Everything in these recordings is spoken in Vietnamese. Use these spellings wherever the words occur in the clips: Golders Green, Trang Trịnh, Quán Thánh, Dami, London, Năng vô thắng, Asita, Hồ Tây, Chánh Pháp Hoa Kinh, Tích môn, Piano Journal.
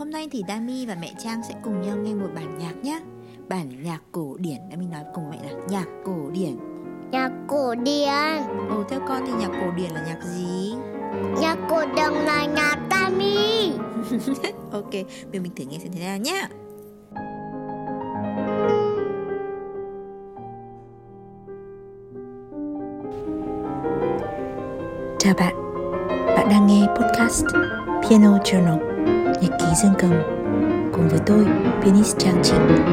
Hôm nay thì Dami và mẹ Trang sẽ cùng nhau nghe một bản nhạc nhé. Bản nhạc cổ điển, Dami nói cùng mẹ là nhạc cổ điển. Nhạc cổ điển. Ồ, theo con thì nhạc cổ điển là nhạc gì? Nhạc cổ điển là nhạc Dami. Ok, bây mình thử nghe xem thế nào nhé. Chào bạn, bạn đang nghe podcast Piano Journal, nhật ký dương cầm, cùng với tôi, pianist Trang Trịnh.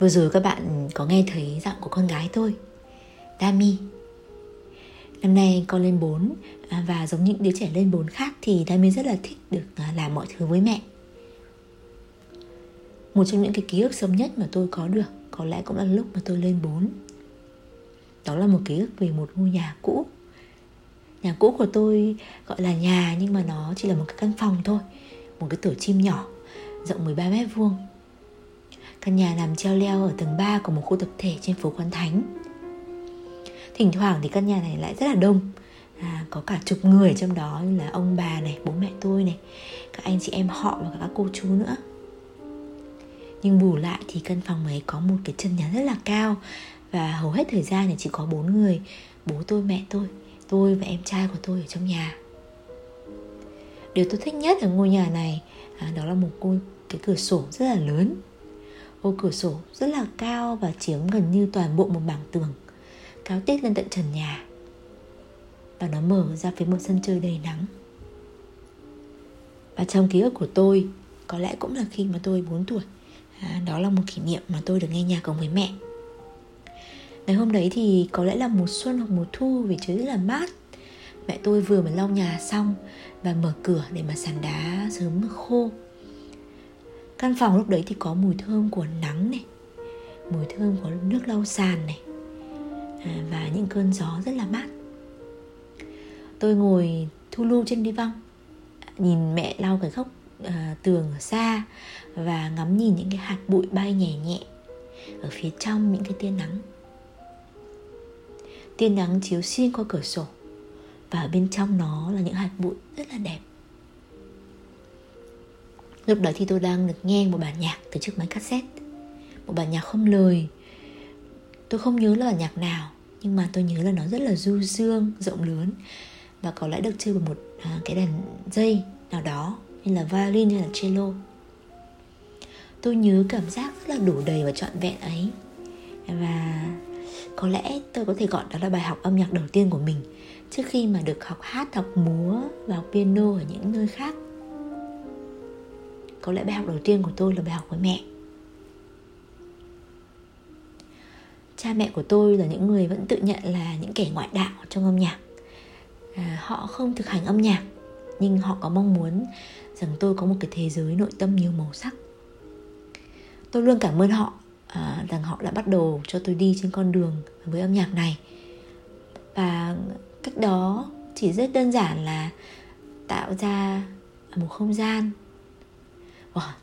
Vừa rồi các bạn có nghe thấy giọng của con gái tôi, Dami. Năm nay con lên 4 và giống những đứa trẻ lên 4 khác thì Dami rất là thích được làm mọi thứ với mẹ. Một trong những cái ký ức sớm nhất mà tôi có được có lẽ cũng là lúc mà tôi lên 4. Đó là một ký ức về một ngôi nhà cũ. Nhà cũ của tôi gọi là nhà nhưng mà nó chỉ là một cái căn phòng thôi. Một cái tổ chim nhỏ, rộng 13 mét vuông. Căn nhà nằm treo leo ở tầng 3 của một khu tập thể trên phố Quán Thánh. Thỉnh thoảng thì căn nhà này lại rất là đông, có cả chục người trong đó, như là ông bà này, bố mẹ tôi này, các anh chị em họ và các cô chú nữa. Nhưng bù lại thì căn phòng ấy có một cái chân nhà rất là cao, và hầu hết thời gian thì chỉ có 4 người, bố tôi, mẹ tôi và em trai của tôi ở trong nhà. Điều tôi thích nhất ở ngôi nhà này đó là một cái cửa sổ rất là lớn. Ô cửa sổ rất là cao và chiếm gần như toàn bộ một mảng tường, cao tít lên tận trần nhà. Và nó mở ra với một sân chơi đầy nắng. Và trong ký ức của tôi, có lẽ cũng là khi mà tôi 4 tuổi, đó là một kỷ niệm mà tôi được nghe nhạc cùng với mẹ. Ngày hôm đấy thì có lẽ là mùa xuân hoặc mùa thu vì trời rất là mát. Mẹ tôi vừa mới lau nhà xong và mở cửa để mà sàn đá sớm khô. Căn phòng lúc đấy thì có mùi thơm của nắng này, mùi thơm của nước lau sàn này, và những cơn gió rất là mát. Tôi ngồi thu lưu trên đi văng, nhìn mẹ lau cái góc tường ở xa và ngắm nhìn những cái hạt bụi bay nhẹ nhẹ ở phía trong những cái tia nắng. Tia nắng chiếu xuyên qua cửa sổ và ở bên trong nó là những hạt bụi rất là đẹp. Lúc đó thì tôi đang được nghe một bản nhạc từ chiếc máy cassette. Một bản nhạc không lời. Tôi không nhớ là bản nhạc nào, nhưng mà tôi nhớ là nó rất là du dương, rộng lớn, và có lẽ được chơi bằng một cái đàn dây nào đó, như là violin hay là cello. Tôi nhớ cảm giác rất là đủ đầy và trọn vẹn ấy. Và có lẽ tôi có thể gọi đó là bài học âm nhạc đầu tiên của mình, trước khi mà được học hát, học múa và học piano ở những nơi khác. Có lẽ bài học đầu tiên của tôi là bài học với mẹ. Cha mẹ của tôi là những người vẫn tự nhận là những kẻ ngoại đạo trong âm nhạc. Họ không thực hành âm nhạc, nhưng họ có mong muốn rằng tôi có một cái thế giới nội tâm nhiều màu sắc. Tôi luôn cảm ơn họ rằng họ đã bắt đầu cho tôi đi trên con đường với âm nhạc này. Và cách đó chỉ rất đơn giản là tạo ra một không gian.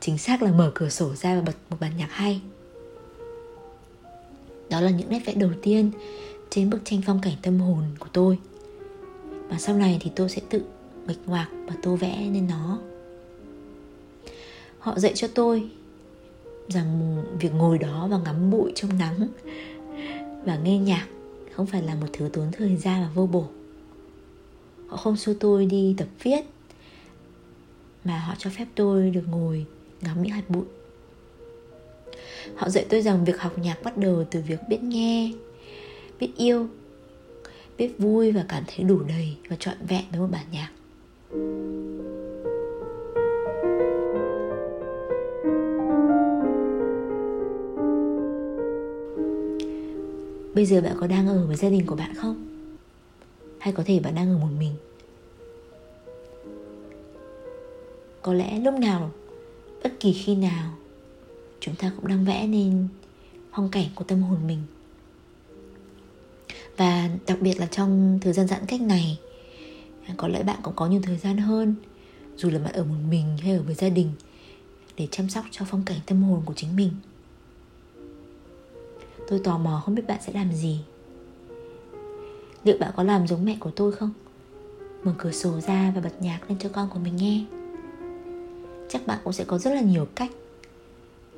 Chính xác là mở cửa sổ ra và bật một bản nhạc hay. Đó là những nét vẽ đầu tiên trên bức tranh phong cảnh tâm hồn của tôi, mà sau này thì tôi sẽ tự nghịch ngoạc và tô vẽ nên nó. Họ dạy cho tôi rằng việc ngồi đó và ngắm bụi trong nắng và nghe nhạc không phải là một thứ tốn thời gian và vô bổ. Họ không xua tôi đi tập viết, mà họ cho phép tôi được ngồi ngắm những hạt bụi. Họ dạy tôi rằng việc học nhạc bắt đầu từ việc biết nghe, biết yêu, biết vui và cảm thấy đủ đầy và trọn vẹn với một bản nhạc. Bây giờ bạn có đang ở với gia đình của bạn không? Hay có thể bạn đang ở một mình? Có lẽ lúc nào, bất kỳ khi nào, chúng ta cũng đang vẽ nên phong cảnh của tâm hồn mình. Và đặc biệt là trong thời gian giãn cách này, có lẽ bạn cũng có nhiều thời gian hơn, dù là bạn ở một mình hay ở với gia đình, để chăm sóc cho phong cảnh tâm hồn của chính mình. Tôi tò mò không biết bạn sẽ làm gì. Liệu bạn có làm giống mẹ của tôi không? Mở cửa sổ ra và bật nhạc lên cho con của mình nghe. Chắc bạn cũng sẽ có rất là nhiều cách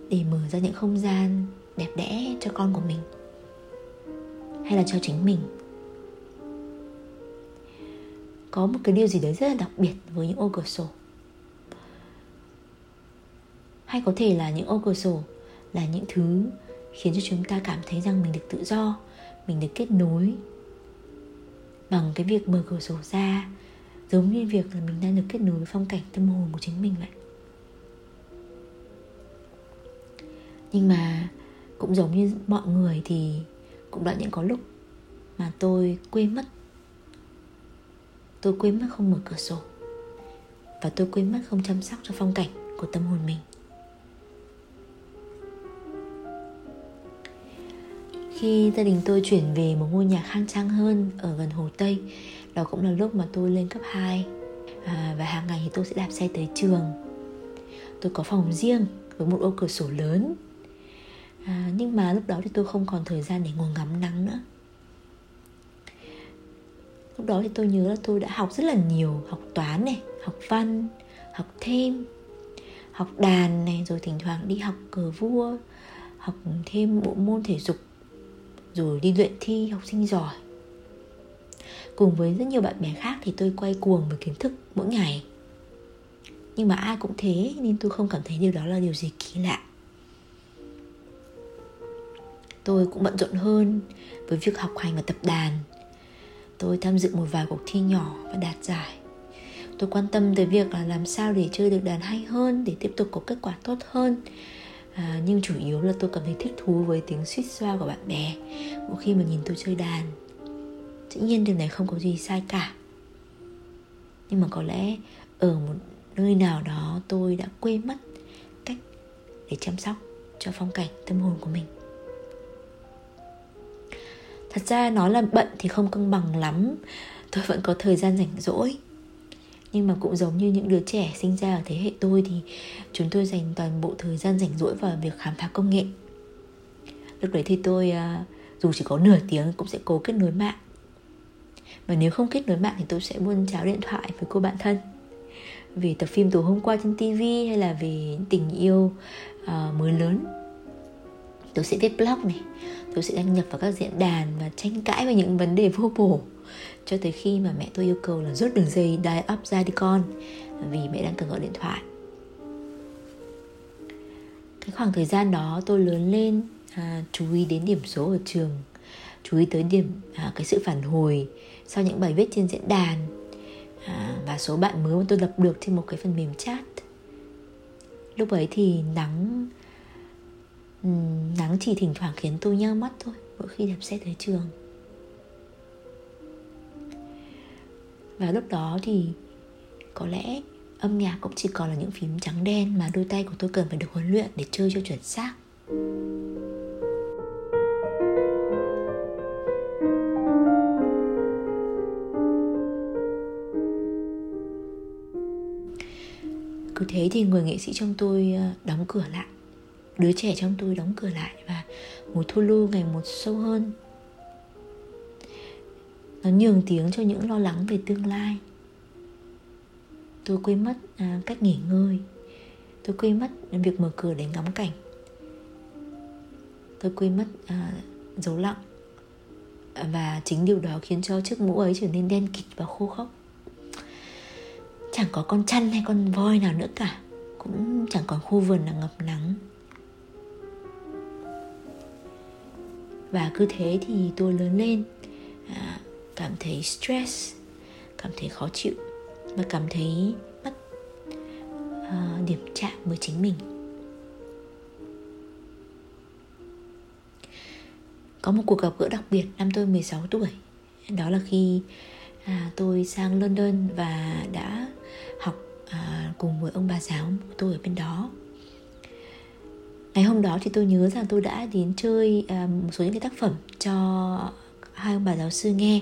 để mở ra những không gian đẹp đẽ cho con của mình, hay là cho chính mình. Có một cái điều gì đấy rất là đặc biệt với những ô cửa sổ. Hay có thể là những ô cửa sổ là những thứ khiến cho chúng ta cảm thấy rằng mình được tự do, mình được kết nối bằng cái việc mở cửa sổ ra, giống như việc là mình đang được kết nối với phong cảnh tâm hồn của chính mình vậy. Nhưng mà cũng giống như mọi người thì cũng đã những có lúc mà tôi quên mất không mở cửa sổ, và tôi quên mất không chăm sóc cho phong cảnh của tâm hồn mình. Khi gia đình tôi chuyển về một ngôi nhà khang trang hơn ở gần Hồ Tây, đó cũng là lúc mà tôi lên cấp 2. Và hàng ngày thì tôi sẽ đạp xe tới trường. Tôi có phòng riêng với một ô cửa sổ lớn. Nhưng mà lúc đó thì tôi không còn thời gian để ngồi ngắm nắng nữa. Lúc đó thì tôi nhớ là tôi đã học rất là nhiều. Học toán này, học văn, học thêm, học đàn này, rồi thỉnh thoảng đi học cờ vua, học thêm bộ môn thể dục, rồi đi luyện thi học sinh giỏi. Cùng với rất nhiều bạn bè khác thì tôi quay cuồng với kiến thức mỗi ngày. Nhưng mà ai cũng thế, nên tôi không cảm thấy điều đó là điều gì kỳ lạ. Tôi cũng bận rộn hơn với việc học hành và tập đàn. Tôi tham dự một vài cuộc thi nhỏ và đạt giải. Tôi quan tâm tới việc là làm sao để chơi được đàn hay hơn, để tiếp tục có kết quả tốt hơn. Nhưng chủ yếu là tôi cảm thấy thích thú với tiếng suýt xoa của bạn bè mỗi khi mà nhìn tôi chơi đàn. Dĩ nhiên điều này không có gì sai cả. Nhưng mà có lẽ ở một nơi nào đó tôi đã quên mất cách để chăm sóc cho phong cảnh tâm hồn của mình. Thật ra nói là bận thì không cân bằng lắm. Tôi vẫn có thời gian rảnh rỗi. Nhưng mà cũng giống như những đứa trẻ sinh ra ở thế hệ tôi thì chúng tôi dành toàn bộ thời gian rảnh rỗi vào việc khám phá công nghệ. Lúc đấy thì tôi dù chỉ có nửa tiếng cũng sẽ cố kết nối mạng. Mà nếu không kết nối mạng thì tôi sẽ buôn cháo điện thoại với cô bạn thân về tập phim tối hôm qua trên TV, hay là về tình yêu mới lớn. Tôi sẽ viết blog này, tôi sẽ đăng nhập vào các diễn đàn và tranh cãi về những vấn đề vô bổ, cho tới khi mà mẹ tôi yêu cầu là rút đường dây dial-up ra đi con, vì mẹ đang cần gọi điện thoại. Cái khoảng thời gian đó tôi lớn lên, chú ý đến điểm số ở trường, chú ý tới cái sự phản hồi sau những bài viết trên diễn đàn, và số bạn mới mà tôi lập được trên một cái phần mềm chat. Lúc ấy thì nắng chỉ thỉnh thoảng khiến tôi nheo mắt thôi mỗi khi đạp xe tới trường. Và lúc đó thì có lẽ âm nhạc cũng chỉ còn là những phím trắng đen mà đôi tay của tôi cần phải được huấn luyện để chơi cho chuẩn xác. Cứ thế thì người nghệ sĩ trong tôi đóng cửa lại, đứa trẻ trong tôi đóng cửa lại và một thu lưu ngày một sâu hơn. Nó nhường tiếng cho những lo lắng về tương lai. Tôi quên mất cách nghỉ ngơi. Tôi quên mất việc mở cửa để ngắm cảnh. Tôi quên mất dấu lặng. Và chính điều đó khiến cho chiếc mũ ấy trở nên đen kịt và khô khốc. Chẳng có con chăn hay con voi nào nữa cả. Cũng chẳng còn khu vườn nào ngập nắng. Và cứ thế thì tôi lớn lên, cảm thấy stress, cảm thấy khó chịu và cảm thấy mất điểm chạm với chính mình. Có một cuộc gặp gỡ đặc biệt năm tôi 16 tuổi. Đó là khi tôi sang London và đã học cùng với ông bà giáo của tôi ở bên đó. Ngày hôm đó thì tôi nhớ rằng tôi đã đến chơi một số những cái tác phẩm cho hai ông bà giáo sư nghe,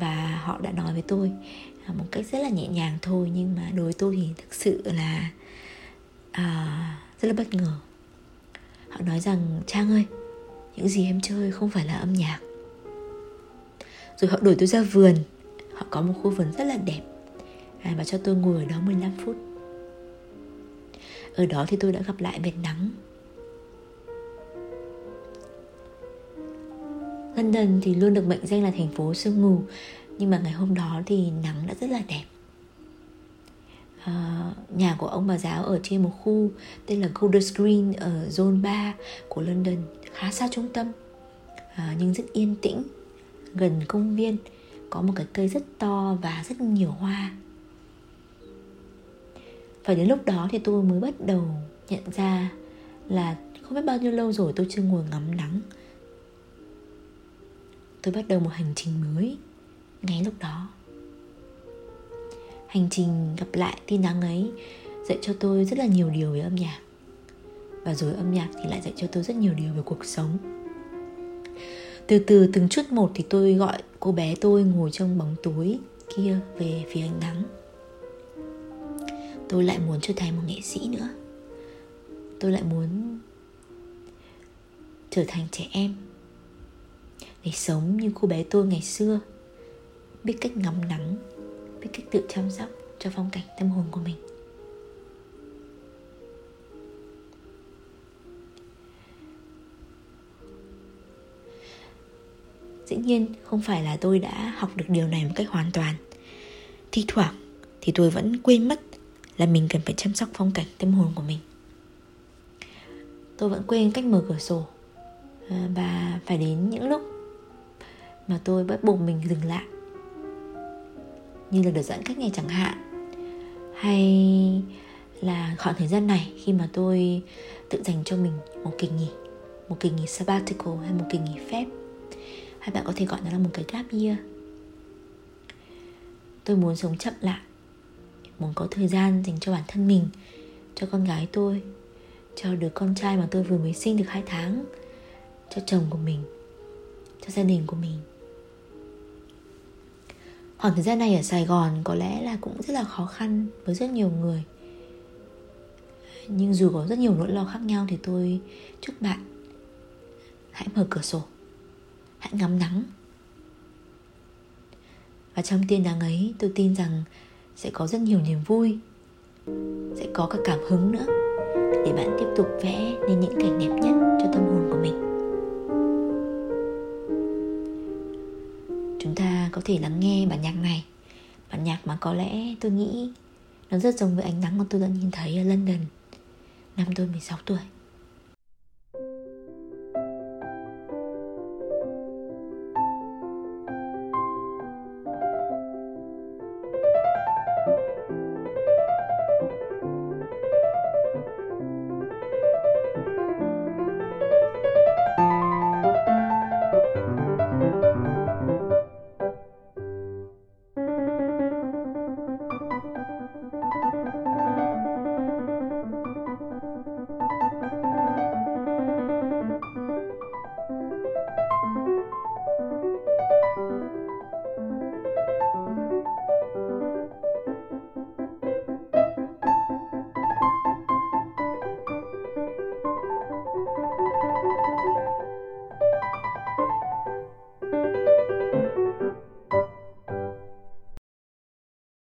và họ đã nói với tôi một cách rất là nhẹ nhàng thôi, nhưng mà đối với tôi thì thực sự là rất là bất ngờ. Họ nói rằng: Trang ơi, những gì em chơi không phải là âm nhạc. Rồi họ đuổi tôi ra vườn. Họ có một khu vườn rất là đẹp, và cho tôi ngồi ở đó 15 phút. Ở đó thì tôi đã gặp lại vệt nắng. London thì luôn được mệnh danh là thành phố sương mù, nhưng mà ngày hôm đó thì nắng đã rất là đẹp. Nhà của ông bà giáo ở trên một khu tên là Golders Green ở zone 3 của London, khá xa trung tâm, nhưng rất yên tĩnh, gần công viên, có một cái cây rất to và rất nhiều hoa. Và đến lúc đó thì tôi mới bắt đầu nhận ra là không biết bao nhiêu lâu rồi tôi chưa ngồi ngắm nắng. Tôi bắt đầu một hành trình mới ngay lúc đó. Hành trình gặp lại tia nắng ấy dạy cho tôi rất là nhiều điều về âm nhạc. Và rồi âm nhạc thì lại dạy cho tôi rất nhiều điều về cuộc sống. Từ từ từng chút một thì tôi gọi cô bé tôi ngồi trong bóng tối kia về phía ánh nắng. Tôi lại muốn trở thành một nghệ sĩ nữa. Tôi lại muốn trở thành trẻ em để sống như cô bé tôi ngày xưa, biết cách ngắm nắng, biết cách tự chăm sóc cho phong cảnh tâm hồn của mình. Dĩ nhiên không phải là tôi đã học được điều này một cách hoàn toàn. Thi thoảng thì tôi vẫn quên mất là mình cần phải chăm sóc phong cảnh tâm hồn của mình. Tôi vẫn quên cách mở cửa sổ, và phải đến những lúc mà tôi bắt buộc mình dừng lại, như là đợt giãn cách này chẳng hạn, hay là khoảng thời gian này khi mà tôi tự dành cho mình một kỳ nghỉ, một kỳ nghỉ sabbatical hay một kỳ nghỉ phép, hay bạn có thể gọi nó là một cái gap year. Tôi muốn sống chậm lại, muốn có thời gian dành cho bản thân mình, cho con gái tôi, cho đứa con trai mà tôi vừa mới sinh được 2 tháng, cho chồng của mình, cho gia đình của mình. Khoảng thời gian này ở Sài Gòn có lẽ là cũng rất là khó khăn với rất nhiều người. Nhưng dù có rất nhiều nỗi lo khác nhau thì tôi chúc bạn hãy mở cửa sổ, hãy ngắm nắng. Và trong tia nắng ấy, tôi tin rằng sẽ có rất nhiều niềm vui, sẽ có cả cảm hứng nữa, để bạn tiếp tục vẽ nên những cảnh đẹp nhất cho tâm hồn của mình. Chúng ta có thể lắng nghe bản nhạc này, bản nhạc mà có lẽ tôi nghĩ nó rất giống với ánh nắng mà tôi đã nhìn thấy ở London năm tôi 16 tuổi.